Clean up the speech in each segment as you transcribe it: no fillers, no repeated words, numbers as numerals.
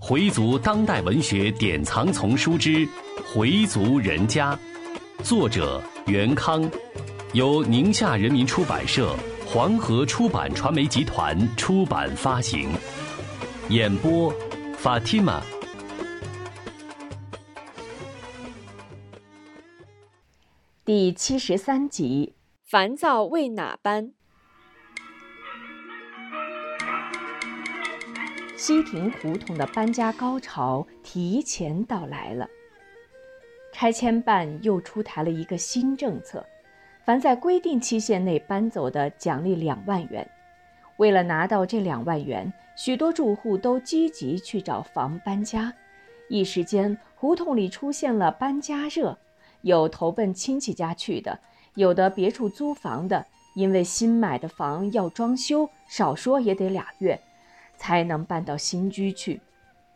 回族当代文学典藏丛书之《回族人家》，作者袁康，由宁夏人民出版社、黄河出版传媒集团出版发行。演播 Fatima。 第73集，烦躁为哪般？西亭胡同的搬家高潮提前到来了。拆迁办又出台了一个新政策，凡在规定期限内搬走的奖励2万元。为了拿到这2万元，许多住户都积极去找房搬家，一时间胡同里出现了搬家热。有投奔亲戚家去的，有的别处租房的，因为新买的房要装修，少说也得2月才能搬到新居去。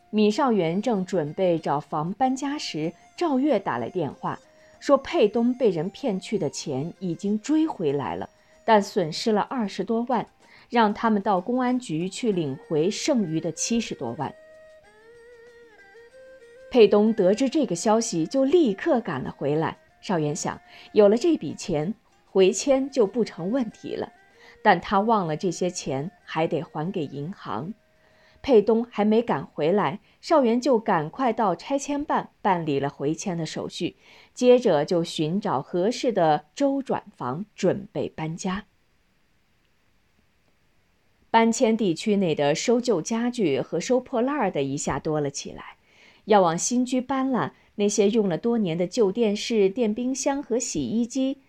米少元正准备找房搬家时，赵月打来电话说，佩东被人骗去的钱已经追回来了，但损失了20多万，让他们到公安局去领回剩余的70多万。佩东得知这个消息就立刻赶了回来。少元想，有了这笔钱，回迁就不成问题了，但他忘了这些钱还得还给银行。佩东还没赶回来，少元就赶快到拆迁办办理了回迁的手续，接着就寻找合适的周转房准备搬家。搬迁地区内的收旧家具和收破烂的一下多了起来，要往新居搬了，那些用了多年的旧电视、电冰箱和洗衣机，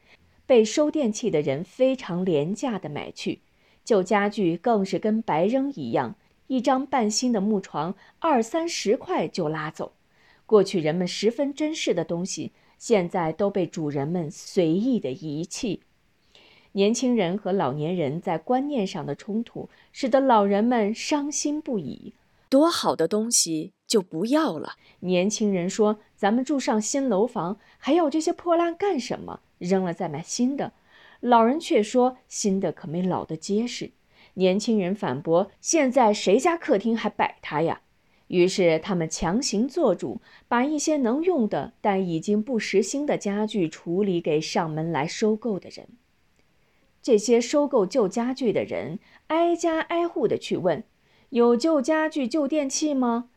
被收电器的人非常廉价地买去。旧家具更是跟白扔一样，一张半新的木床20-30块就拉走。过去人们十分珍视的东西，现在都被主人们随意的遗弃。年轻人和老年人在观念上的冲突，使得老人们伤心不已。多好的东西就不要了。年轻人说，咱们住上新楼房，还要这些破烂干什么？扔了再买新的。老人却说，新的可没老的结实。年轻人反驳，现在谁家客厅还摆它呀？于是他们强行做主，把一些能用的但已经不时兴的家具处理给上门来收购的人。这些收购旧家具的人挨家挨户地去问，有旧家具、旧电器吗？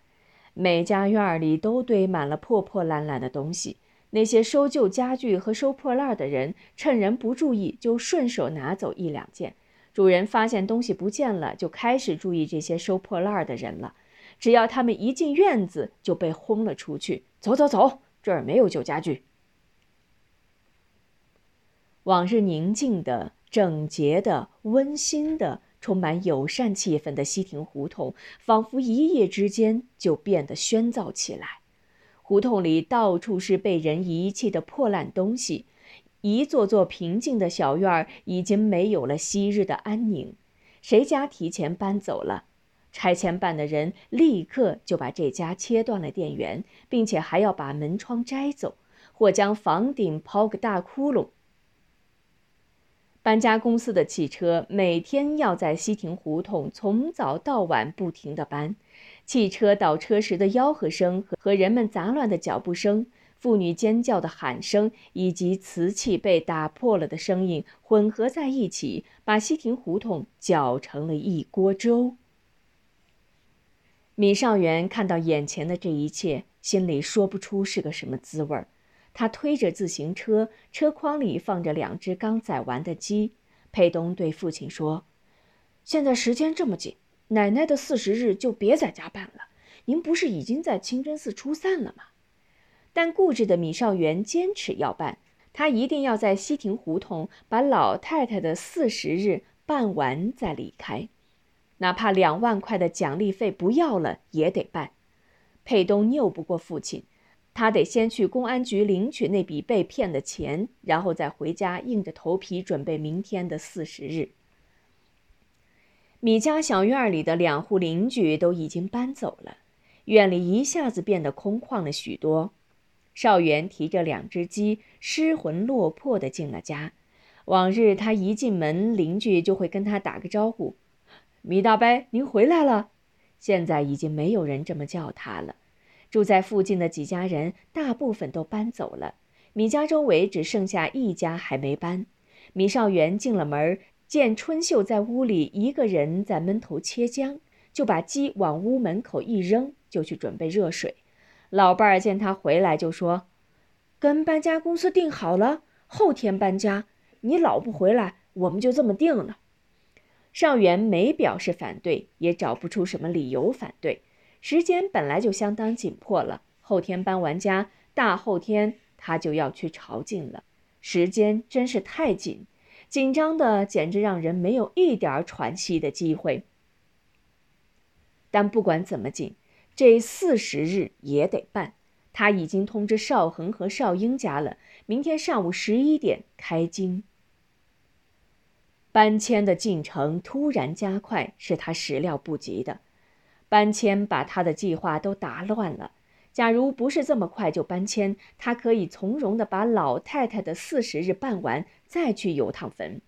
每家院里都堆满了破破烂烂的东西。那些收旧家具和收破烂的人趁人不注意，就顺手拿走1-2件。主人发现东西不见了，就开始注意这些收破烂的人了。只要他们一进院子，就被轰了出去，走走走，这儿没有旧家具。往日宁静的、整洁的、温馨的、充满友善气氛的西亭胡同，仿佛一夜之间就变得喧噪起来。胡同里到处是被人遗弃的破烂东西，一座座平静的小院已经没有了昔日的安宁。谁家提前搬走了，拆迁办的人立刻就把这家切断了电源，并且还要把门窗摘走，或将房顶刨个大窟窿。搬家公司的汽车每天要在西亭胡同从早到晚不停地搬，汽车倒车时的吆喝声和人们杂乱的脚步声，妇女尖叫的喊声，以及瓷器被打破了的声音混合在一起，把西亭胡同搅成了一锅粥。米少元看到眼前的这一切，心里说不出是个什么滋味儿。他推着自行车，车筐里放着2只刚宰完的鸡。佩东对父亲说，现在时间这么紧，奶奶的40日就别在家办了，您不是已经在清真寺出散了吗？但固执的米少元坚持要办，他一定要在西亭胡同把老太太的40日办完再离开，哪怕2万块的奖励费不要了也得办。佩东拗不过父亲，他得先去公安局领取那笔被骗的钱，然后再回家硬着头皮准备明天的40日。米家小院里的2户邻居都已经搬走了，院里一下子变得空旷了许多。少元提着2只鸡，失魂落魄地进了家。往日他一进门，邻居就会跟他打个招呼，米大伯您回来了。现在已经没有人这么叫他了。住在附近的几家人大部分都搬走了，米家周围只剩下一家还没搬。米少元进了门，见春秀在屋里一个人在闷头切姜，就把鸡往屋门口一扔，就去准备热水。老伴儿见他回来就说：“跟搬家公司定好了，后天搬家，你老不回来，我们就这么定了。”少元没表示反对，也找不出什么理由反对。时间本来就相当紧迫了，后天搬完家，大后天他就要去朝觐了，时间真是太紧，紧张的简直让人没有一点喘息的机会。但不管怎么紧，这40日也得办。他已经通知邵恒和邵英家了，明天上午11点开京。搬迁的进程突然加快，是他始料不及的。搬迁把他的计划都打乱了。假如不是这么快就搬迁，他可以从容地把老太太的40日办完，再去游趟坟，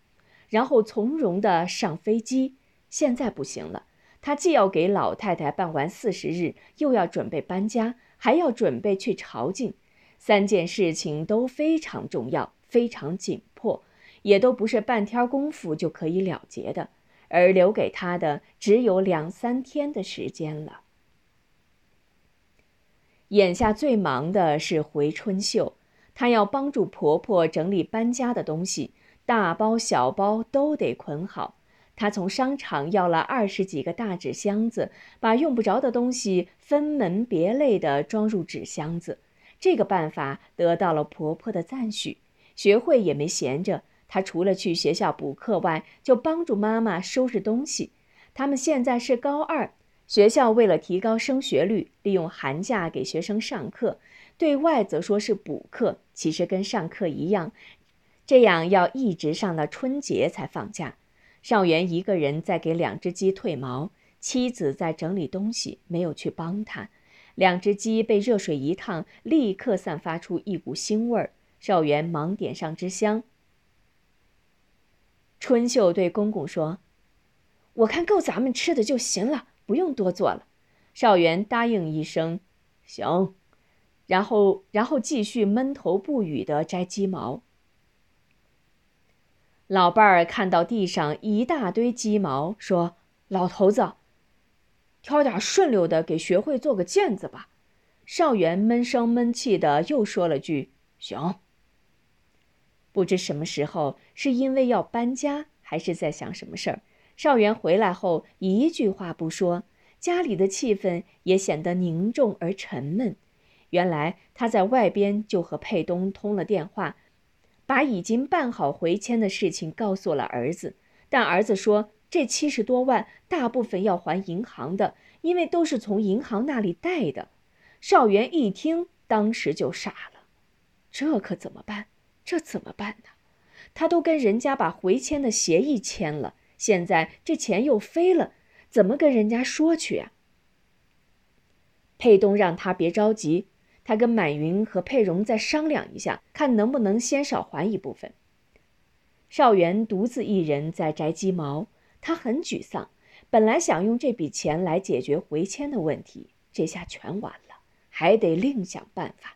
然后从容地上飞机。现在不行了。他既要给老太太办完40日，又要准备搬家，还要准备去朝觐，三件事情都非常重要，非常紧迫，也都不是半天功夫就可以了结的，而留给他的只有2-3天的时间了。眼下最忙的是回春秀，她要帮助婆婆整理搬家的东西，大包小包都得捆好。他从商场要了20几个大纸箱子，把用不着的东西分门别类地装入纸箱子。这个办法得到了婆婆的赞许，学会也没闲着，她除了去学校补课外，就帮助妈妈收拾东西。他们现在是高2，学校为了提高升学率，利用寒假给学生上课，对外则说是补课，其实跟上课一样，这样要一直上到春节才放假。少元一个人在给2只鸡褪毛，妻子在整理东西，没有去帮他。2只鸡被热水一烫，立刻散发出一股腥味儿。少元忙点上支香。春秀对公公说：“我看够咱们吃的就行了，不用多做了。”少元答应一声：“行。”然后继续闷头不语地摘鸡毛。老伴儿看到地上一大堆鸡毛，说：“老头子，挑点顺溜的给学会做个毽子吧。”少元闷声闷气的又说了句：“行。”不知什么时候，是因为要搬家，还是在想什么事儿，少元回来后一句话不说，家里的气氛也显得凝重而沉闷。原来他在外边就和佩东通了电话，把已经办好回迁的事情告诉了儿子，但儿子说这70多万大部分要还银行的，因为都是从银行那里贷的。少元一听，当时就傻了，这可怎么办？这怎么办呢？他都跟人家把回迁的协议签了，现在这钱又飞了，怎么跟人家说去啊？佩东让他别着急，他跟满云和佩蓉再商量一下，看能不能先少还一部分。少元独自一人在摘鸡毛，他很沮丧，本来想用这笔钱来解决回迁的问题，这下全完了，还得另想办法。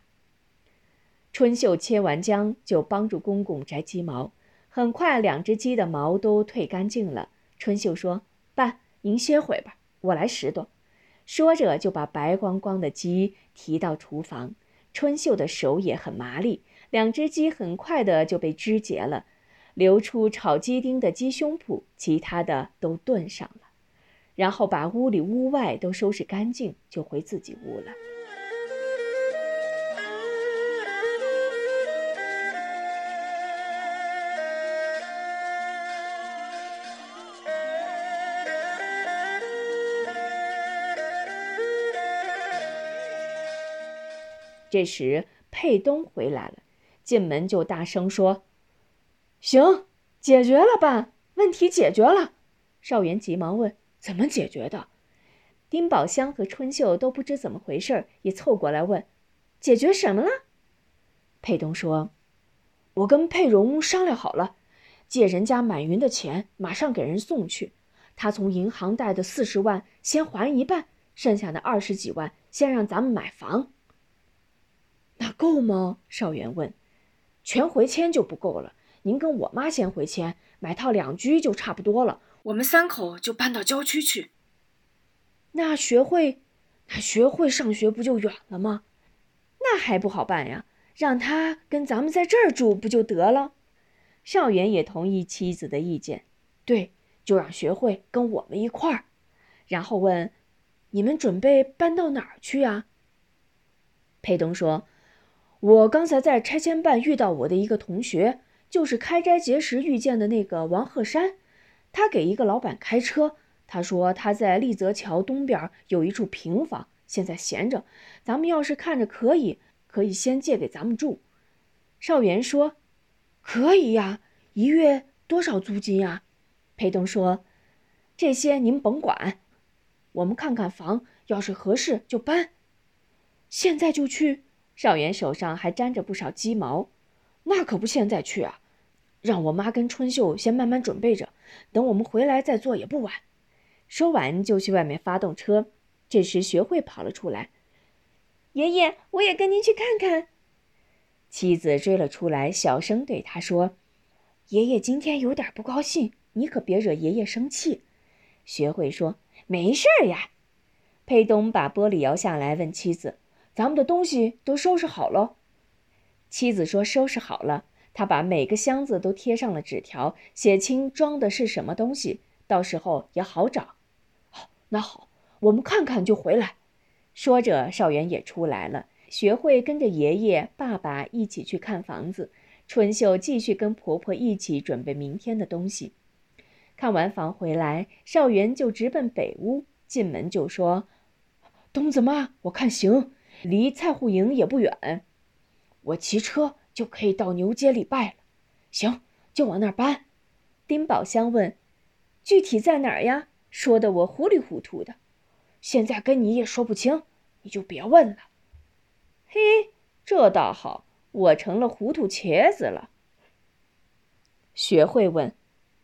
春秀切完姜就帮助公公摘鸡毛，很快2只鸡的毛都褪干净了。春秀说：“爸，您歇会吧，我来拾掇。”说着就把白光光的鸡提到厨房，春秀的手也很麻利，2只鸡很快的就被肢节了，留出炒鸡丁的鸡胸脯，其他的都炖上了，然后把屋里屋外都收拾干净，就回自己屋了。这时佩东回来了，进门就大声说：“行，解决了吧，问题解决了。”少元急忙问：“怎么解决的？”丁宝香和春秀都不知怎么回事，也凑过来问：“解决什么了？”佩东说：“我跟佩蓉商量好了，借人家满云的钱马上给人送去，他从银行贷的40万先还一半，剩下的20几万先让咱们买房。那够吗？少元问。全回迁就不够了，您跟我妈先回迁，买套2居就差不多了，我们3口就搬到郊区去。那学会上学不就远了吗？那还不好办呀，让他跟咱们在这儿住不就得了？少元也同意妻子的意见，对，就让学会跟我们一块儿。然后问，你们准备搬到哪儿去啊？裴东说，我刚才在拆迁办遇到我的一个同学，就是开斋节时遇见的那个王鹤山，他给一个老板开车，他说他在丽泽桥东边有一处平房，现在闲着，咱们要是看着可以先借给咱们住。少元说，可以呀，一月多少租金呀？裴东说，这些您甭管，我们看看房，要是合适就搬。现在就去？少元手上还沾着不少鸡毛。那可不现在去啊，让我妈跟春秀先慢慢准备着，等我们回来再做也不晚。说完就去外面发动车，这时学会跑了出来。爷爷，我也跟您去看看。妻子追了出来，小声对他说，爷爷今天有点不高兴，你可别惹爷爷生气。学会说，没事儿呀。佩东把玻璃摇下来问妻子，咱们的东西都收拾好了？妻子说收拾好了，他把每个箱子都贴上了纸条，写清装的是什么东西，到时候也好找。好，那好，我们看看就回来。说着少元也出来了，学会跟着爷爷爸爸一起去看房子，春秀继续跟婆婆一起准备明天的东西。看完房回来，少元就直奔北屋，进门就说，东子妈，我看行，离菜户营也不远，我骑车就可以到牛街里拜了。行，就往那儿搬。丁宝香问，具体在哪儿呀？说的我糊里糊涂的，现在跟你也说不清，你就别问了。嘿，这倒好，我成了糊涂茄子了。学会问，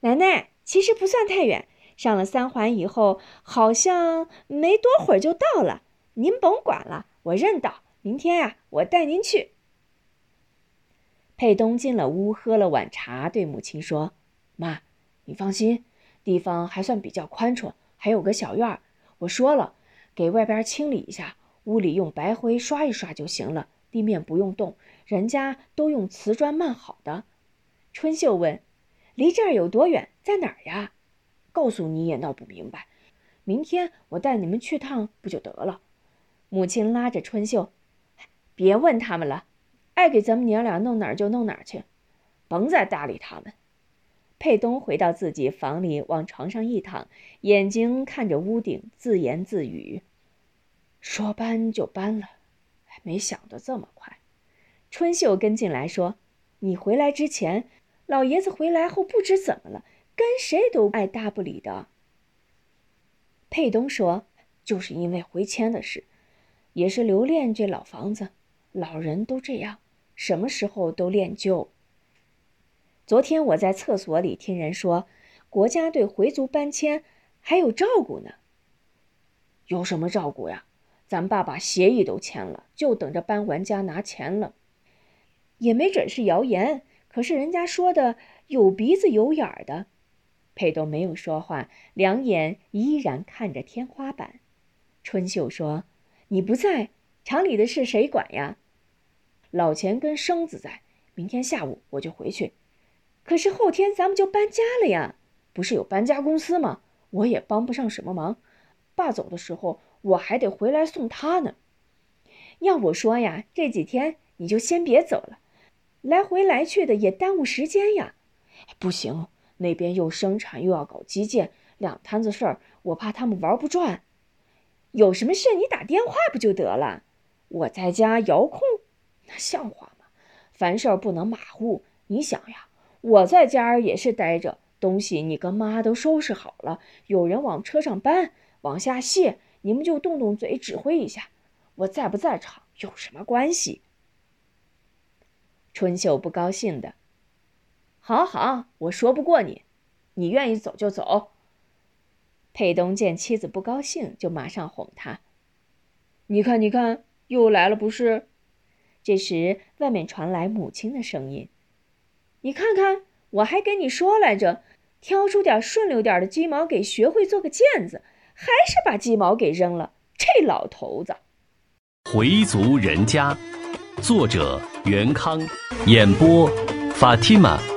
奶奶，其实不算太远，上了3环以后好像没多会儿就到了，您甭管了，我认到，明天呀，我带您去。佩东进了屋，喝了碗茶，对母亲说，妈，你放心，地方还算比较宽敞，还有个小院，我说了，给外边清理一下，屋里用白灰刷一刷就行了，地面不用动，人家都用瓷砖漫好的。春秀问，离这儿有多远，在哪儿呀？告诉你也闹不明白，明天我带你们去趟不就得了。母亲拉着春秀，别问他们了，爱给咱们娘俩弄哪儿就弄哪儿去，甭再搭理他们。佩东回到自己房里，往床上一躺，眼睛看着屋顶，自言自语，说搬就搬了，没想到这么快。春秀跟进来说，你回来之前，老爷子回来后不知怎么了，跟谁都爱搭不理的。佩东说，就是因为回迁的事，也是留恋这老房子，老人都这样，什么时候都恋旧。昨天我在厕所里听人说，国家对回族搬迁还有照顾呢。有什么照顾呀？咱爸爸协议都签了，就等着搬完家拿钱了。也没准是谣言，可是人家说的有鼻子有眼的。佩东没有说话，两眼依然看着天花板。春秀说，你不在，厂里的事谁管呀？老钱跟生子在，明天下午我就回去。可是后天咱们就搬家了呀，不是有搬家公司吗？我也帮不上什么忙，爸走的时候我还得回来送他呢。要我说呀，这几天你就先别走了，来回来去的也耽误时间呀。不行，那边又生产又要搞基建，两摊子事儿，我怕他们玩不转。有什么事你打电话不就得了？我在家遥控，那像话吗？凡事不能马虎，你想呀，我在家也是待着，东西你跟妈都收拾好了，有人往车上搬，往下卸，你们就动动嘴指挥一下，我在不在场有什么关系？春秀不高兴的，好好，我说不过你，你愿意走就走。佩东见妻子不高兴，就马上哄她：“你看，你看，又来了不是？”这时外面传来母亲的声音：“你看看，我还跟你说来着，挑出点顺溜点的鸡毛给学会做个毽子，还是把鸡毛给扔了，这老头子。”回族人家，作者袁康，演播Fatima。